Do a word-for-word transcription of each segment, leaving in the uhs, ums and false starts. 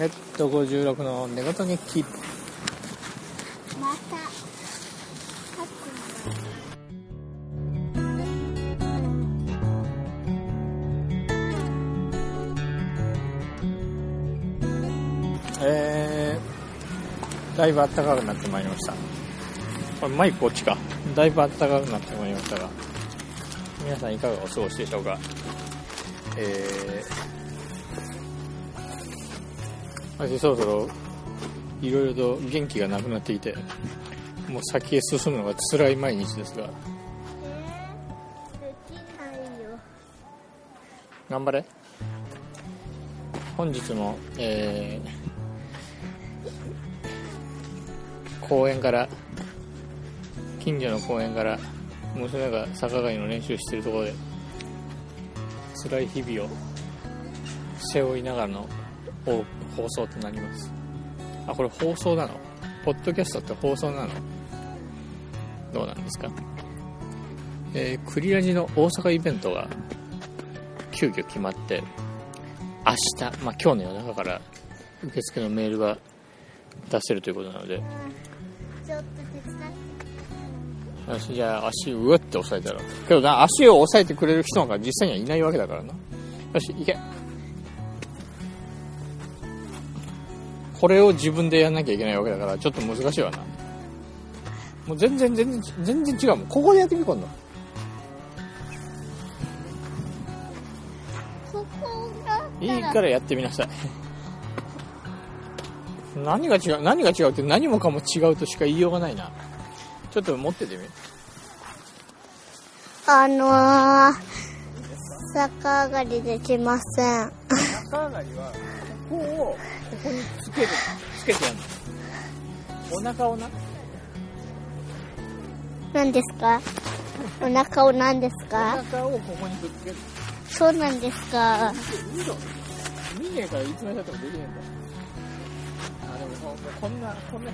えっとごじゅうろくの寝言日記。またえー、だいぶ暖かくなってまいりました。これマイクこっちか。だいぶ暖かくなってまいりましたが、皆さんいかがお過ごしでしょうか。えー私そろそろいろいろと元気がなくなっていて、もう先へ進むのが辛い毎日ですが、えー、できないよ。頑張れ。本日も、えー、公園から近所の公園から娘が逆上の練習しているところで、辛い日々を背負いながらの放送となります。あ、これ放送なの？ポッドキャストって放送なの？どうなんですか。えー、クリラジの大阪イベントが急遽決まって、明日、まあ、今日の夜中から受付のメールが出せるということなので、ちょっと手伝って。私じゃあ足をうわって押さえたら、けどな、足を押さえてくれる人が実際にはいないわけだからな。よし、いけ。これを自分でやんなきゃいけないわけだから、ちょっと難しいわな。もう全然全然全然違うもん。ここでやってみこんの。ここがいいからやってみなさい。何が違う何が違うって何もかも違うとしか言いようがないな。ちょっと持っててみ。あのー、逆上がりできません。逆上がりはここをここにつける、つけてやるの。お腹をな。何ですか？お腹を何ですか？お腹をここにぶつける。そうなんですか。見ねえからいつまでだったらできねえんだ。あ、でもこんなこんな。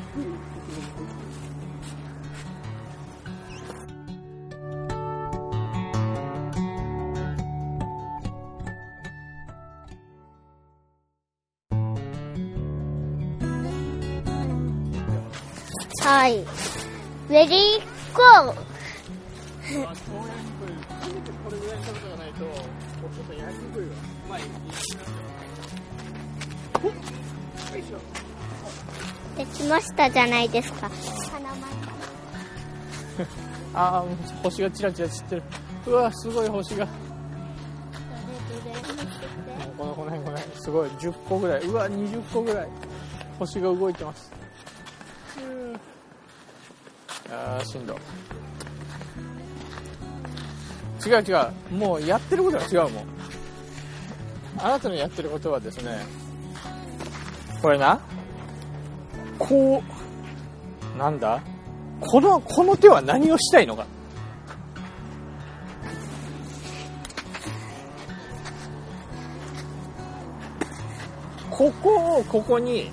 はい、メリーゴー。これぐらい食べとかないと、お父さんやりにくいわ。まあいい。できましたじゃないですか。ああ、星がチラチラ散ってる。うわ、すごい星が。このこの辺この辺すごいじゅっこぐらい。うわ、にじゅっこぐらい星が動いてます。あー、しんど。違う違う、もうやってることは違うもん。あなたのやってることはですね、これな、こう、なんだ、このこの手は何をしたいのか。ここをここに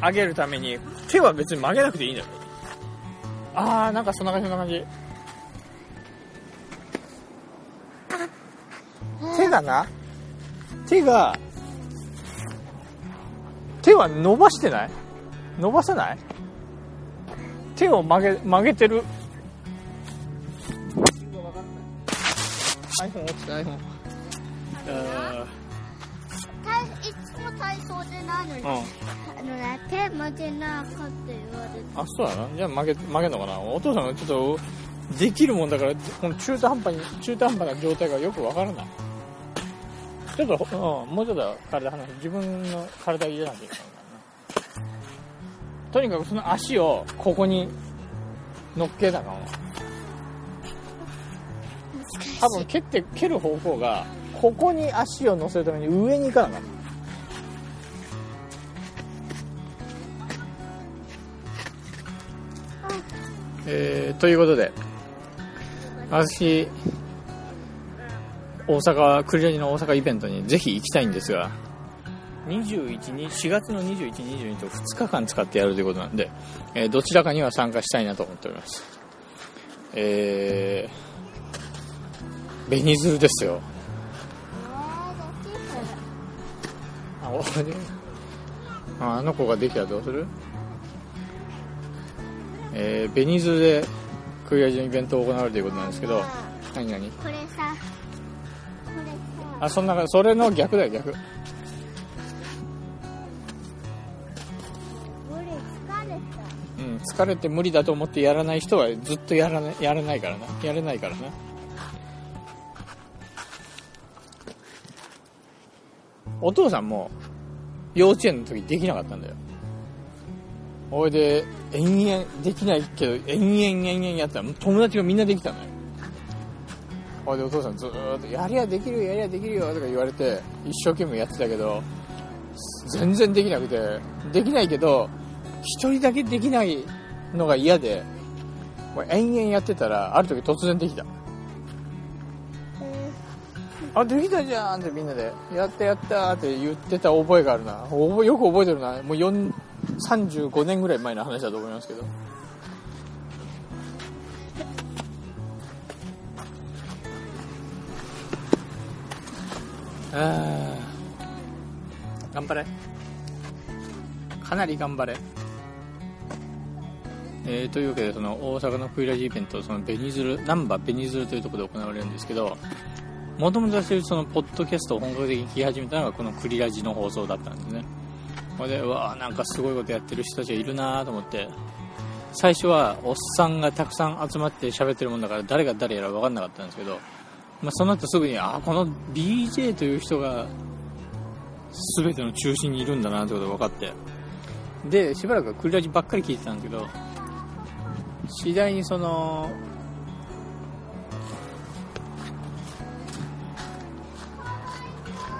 上げるために手は別に曲げなくていいんだよ。あー、なんかそんな感じそんな感じ。手がな、手が手は伸ばしてない？伸ばさない？手を曲げ曲げてる。iPhone 落ちた。iPhone。いつも体操でないのに、うん、あのね、手曲げなかって言われて。あ、そうだな。じゃあ曲げ曲げんのかな。お父さんがちょっとできるもんだから、この中途半端に中途半端な状態がよくわからない。ちょっと、うん、もうちょっと体離して自分の体入れなきゃいけないからな。とにかくその足をここに乗っけたかも。多分蹴って蹴る方向がここに足を乗せるために上に行かなかった。えー、ということで、私大阪クリラジの大阪イベントにぜひ行きたいんですが、にじゅういちにち、しがつのにじゅういち、にじゅうにとふつかかん使ってやるということなんで、えー、どちらかには参加したいなと思っております。えー、ベニズルですよ。あ、あの子ができたらどうする？えー、ベニズでクリア中にイベントを行われていることなんですけど、何何？これさ、これさあ、そんなそれの逆だよ、逆。俺疲れた。うん、疲れて無理だと思ってやらない人はずっとやらないやれないからな、やれないからな。お父さんも幼稚園の時できなかったんだよ。それで延々できないけど延々延々やったら友達がみんなできたのよ。それでお父さんずーっとやりゃできるよやりゃできるよとか言われて一生懸命やってたけど全然できなくて、できないけど一人だけできないのが嫌で延々やってたらある時突然できた。あ、できたじゃんってみんなでやったやったって言ってた覚えがあるな。よく覚えてるな。もうよん さんじゅうごねんぐらい前の話だと思いますけど。あー、頑張れ。かなり頑張れ。えー、というわけでその大阪のクイラジイベント、そのベニズル、難波ベニズルというところで行われるんですけど、もともと私そのポッドキャストを本格的に聞き始めたのがこのクリラジの放送だったんですね。それでうわーなんかすごいことやってる人たちがいるなーと思って、最初はおっさんがたくさん集まって喋ってるもんだから誰が誰やら分かんなかったんですけど、まあ、その後すぐにあこの ビージェー という人が全ての中心にいるんだなってことが分かって、でしばらくクリラジばっかり聞いてたんですけど、次第にその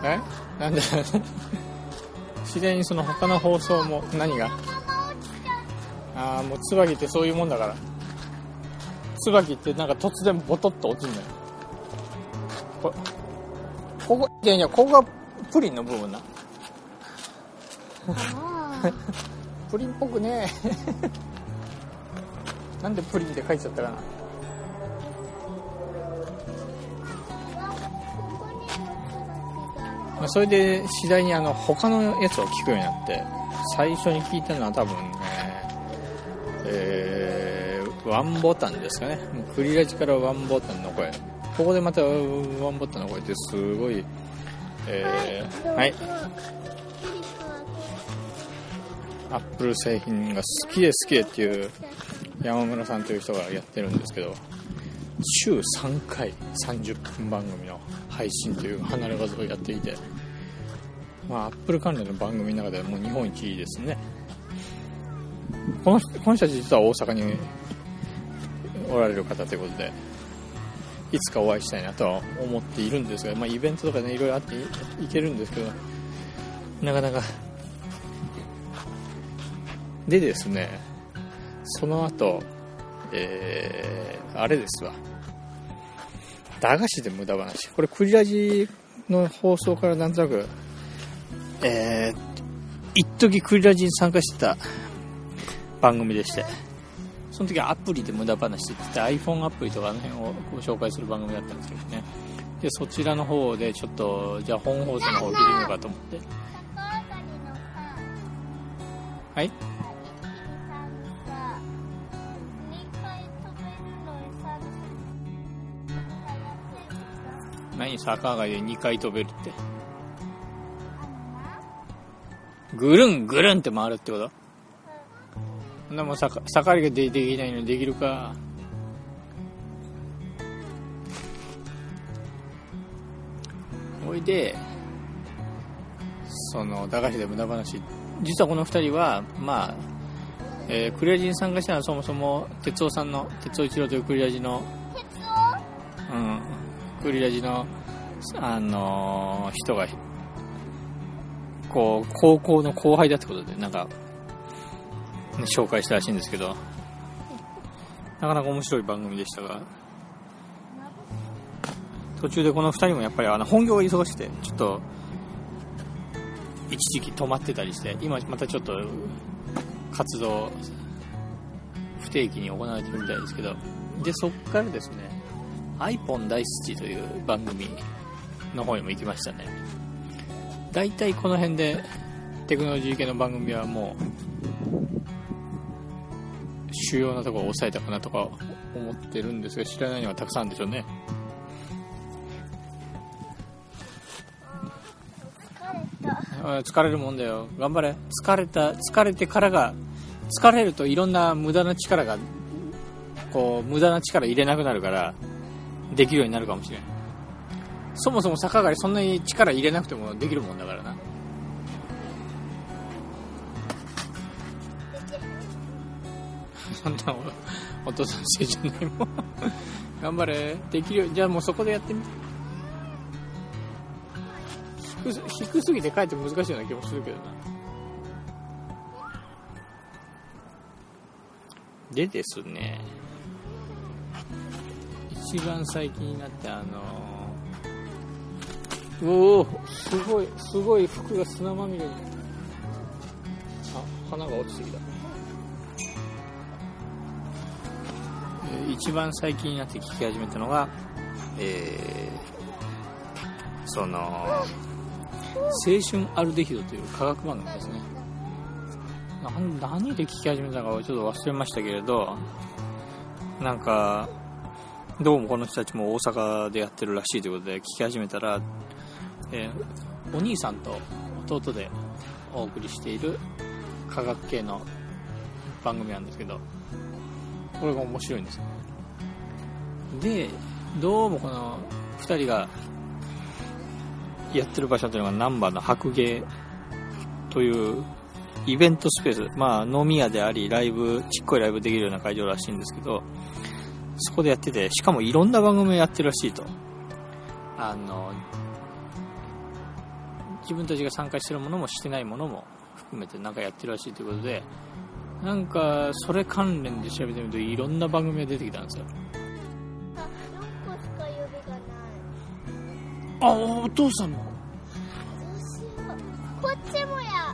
えなんで次第にその他の放送も何がああもう椿ってそういうもんだから、椿ってなんか突然ボトッと落ちるんだよ。こここいやいやここがプリンの部分なプリンっぽくねなんでプリンって書いちゃったかな。それで次第にあの他のやつを聞くようになって、最初に聞いたのは多分ね、えー、ワンボタンですかね。クリラジからワンボタンの声、ここでまたワンボタンの声ってすごい、えー、はい、アップル製品が好きで好きでっていう山村さんという人がやってるんですけど、週さんかいさんじゅっぷん番組の配信という離れ技をやっていて、まあ、アップル関連の番組の中ではもう日本一ですね。この人、この人たち実は大阪におられる方ということで、いつかお会いしたいなとは思っているんですが、まあ、イベントとかねいろいろあっていけるんですけど、なかなかでですね、その後、えー、あれですわ、駄菓子で無駄話、これクリラジの放送からなんとなく、えー、一時クリラジに参加してた番組でして、その時はアプリで無駄話って言って iPhone アプリとかあの辺をご紹介する番組だったんですけどね。でそちらの方でちょっとじゃあ本放送の方を聞いてみようかと思って、はい、何坂上がりでにかい飛べるってぐるんぐるんって回るってこと、そんなもん坂上がりができないのにできるか。おいでその駄菓子で無駄話、実はこのふたりはまあ、えー、クリラジに参加したのはそもそも哲夫さんの哲夫一郎というクリラジの哲夫、うんクリラジの、あのー、人がこう高校の後輩だってことでなんか、ね、紹介したらしいんですけど、なかなか面白い番組でしたが、途中でこのふたりもやっぱりあの本業が忙しくてちょっと一時期止まってたりして、今またちょっと活動不定期に行われてるみたいですけど、でそっからですねiPhone 大好きという番組の方にも行きましたね。だいたいこの辺でテクノロジー系の番組はもう主要なところを抑えたかなとか思ってるんですが、知らないのはたくさんあるでしょうね。疲れた。疲れるもんだよ。頑張れ。疲れた。疲れてからが、疲れるといろんな無駄な力がこう無駄な力入れなくなるからできるようになるかもしれない。そもそも逆上がりそんなに力入れなくてもできるもんだからな。そんなお父さんせいじゃないもん。頑張れ。できるよ。じゃあもうそこでやってみて。低, 低すぎてかえって難しいような気もするけどな。でですね、一番最近になってあのー、おおすごいすごい服が砂まみれになった。あ、花が落ちてきた。一番最近になって聞き始めたのが、えー、その青春アルデヒドという科学番組ですね。何で聞き始めたかはちょっと忘れましたけれど、なんかどうもこの人たちも大阪でやってるらしいということで聞き始めたら、えー、お兄さんと弟でお送りしている科学系の番組なんですけど、これが面白いんですね。で、どうもこのふたりがやってる場所というのが難波の白芸というイベントスペース、まあ飲み屋でありライブ、ちっこいライブできるような会場らしいんですけど、そこでやってて、しかもいろんな番組をやってるらしいと。あの自分たちが参加してるものもしてないものも含めてなんかやってるらしいということで、なんかそれ関連で調べてみるといろんな番組が出てきたんですよ。ろっこしか指がない。あ、お父さんも。どうしよう。こっちもや。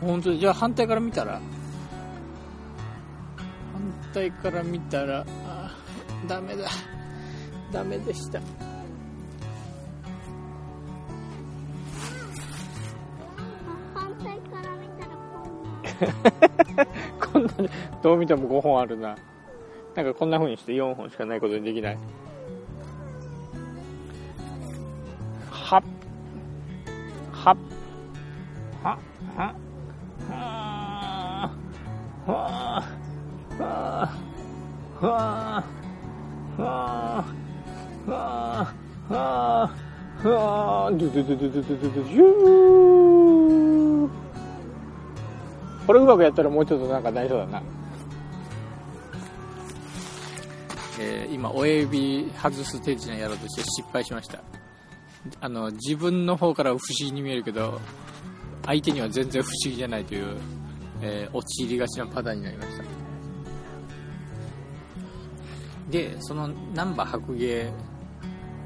本当に。じゃあ反対から見たら反対から見たらああダメだダメでした。反対から見たらこんなこんなどう見てもごほんあるな。なんかこんな風にしてよんほんしかないことにできない。はっはっはっはっはあはあはあはあはあはあはあはあドゥドゥドゥドゥドゥドゥドゥジュー。これうまくやったらもうちょっとなんかなりそうだな。えー、今親指外す手品やろうとして失敗しました。あの自分の方から不思議に見えるけど相手には全然不思議じゃないという、えー、陥りがちなパターンになりました。で、その難波白芸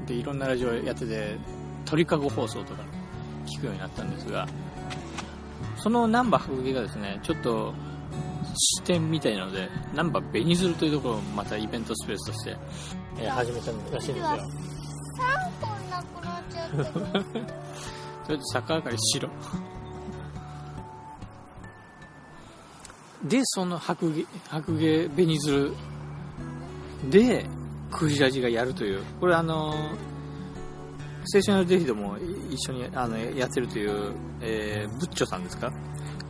でいろんなラジオやってて鳥かご放送とか聞くようになったんですが、その難波白芸がですね、ちょっと支店みたいなので難波ベニズルというところをまたイベントスペースとして、えー、始めたらしいんですよ。さんぼんなくなっちゃってるとりあえず逆上がりしろで、その白芸、白芸ベニズルでクジラジがやるという、これあの青春アルデヒドも一緒にあのやってるという、えー、ブッチョさんですか、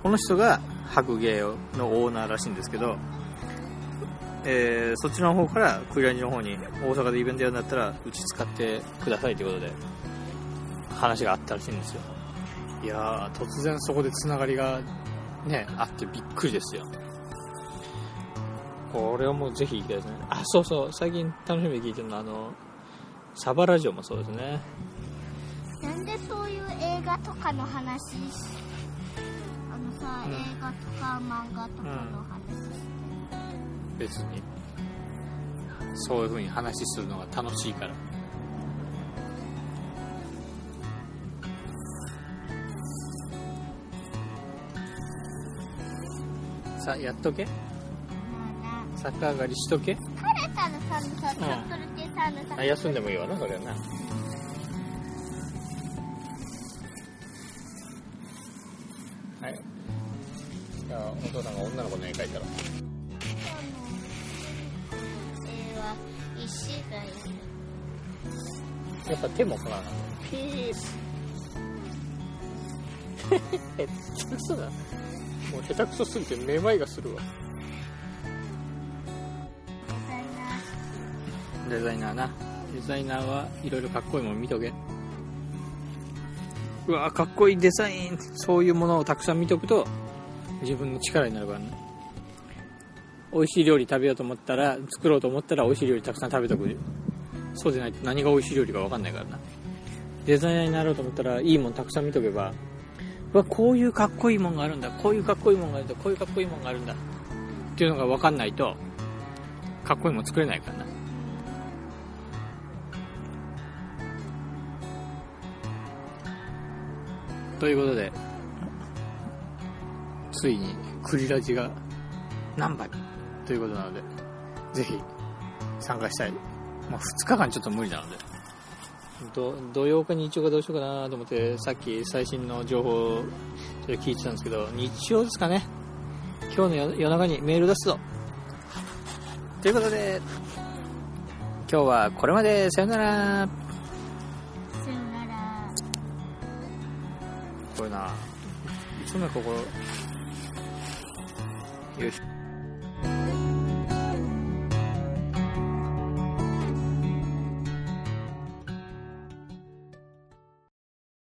この人が白芸のオーナーらしいんですけど、えー、そっちの方からクジラジの方に大阪でイベントやるんだったらうち使ってくださいということで話があったらしいんですよ。いやー、突然そこでつながりがね、あってびっくりですよ。これをもうぜひ行きたいですね。あ、そうそう、最近楽しみに聞いてるのはあのサバラジオもそうですね。なんでそういう映画とかの話し、あのさ、うん、映画とか漫画とかの話して、うん、別にそういう風に話するのが楽しいから。さ、やっとけ。逆上がりしとけ。疲れたら寒さ、ちょっとだけ寒さ。あ、休んでもいいわな、それはな。はい。じゃあお父さんが女の子の絵描いたらやっぱ手もかなピース下手くそだ。もう下手くそすぎてめまいがするわ。デザイナーなデザイナーはいろいろかっこいいもん見とけ。うわかっこいいデザイン、そういうものをたくさん見とくと自分の力になるからね。美味しい料理食べようと思ったら作ろうと思ったら美味しい料理たくさん食べとく。そうでないと何が美味しい料理か分かんないからな。デザイナーになろうと思ったらいいもんたくさん見とけば、うわこういうかっこいいもんがあるんだ、こういうかっこいいもんがあるんだ、こういうかっこいいもんがあるんだっていうのが分かんないとかっこいいもん作れないからな。ということでついにクリラジが何杯ということなのでぜひ参加したい。まあ、ふつかかんちょっと無理なのでど土曜か日曜かどうしようかなと思ってさっき最新の情報を聞いてたんですけど、日曜ですかね。今日の夜中にメール出すぞということで今日はこれまで。さよなら。さよなら。これないつもここよいしょ。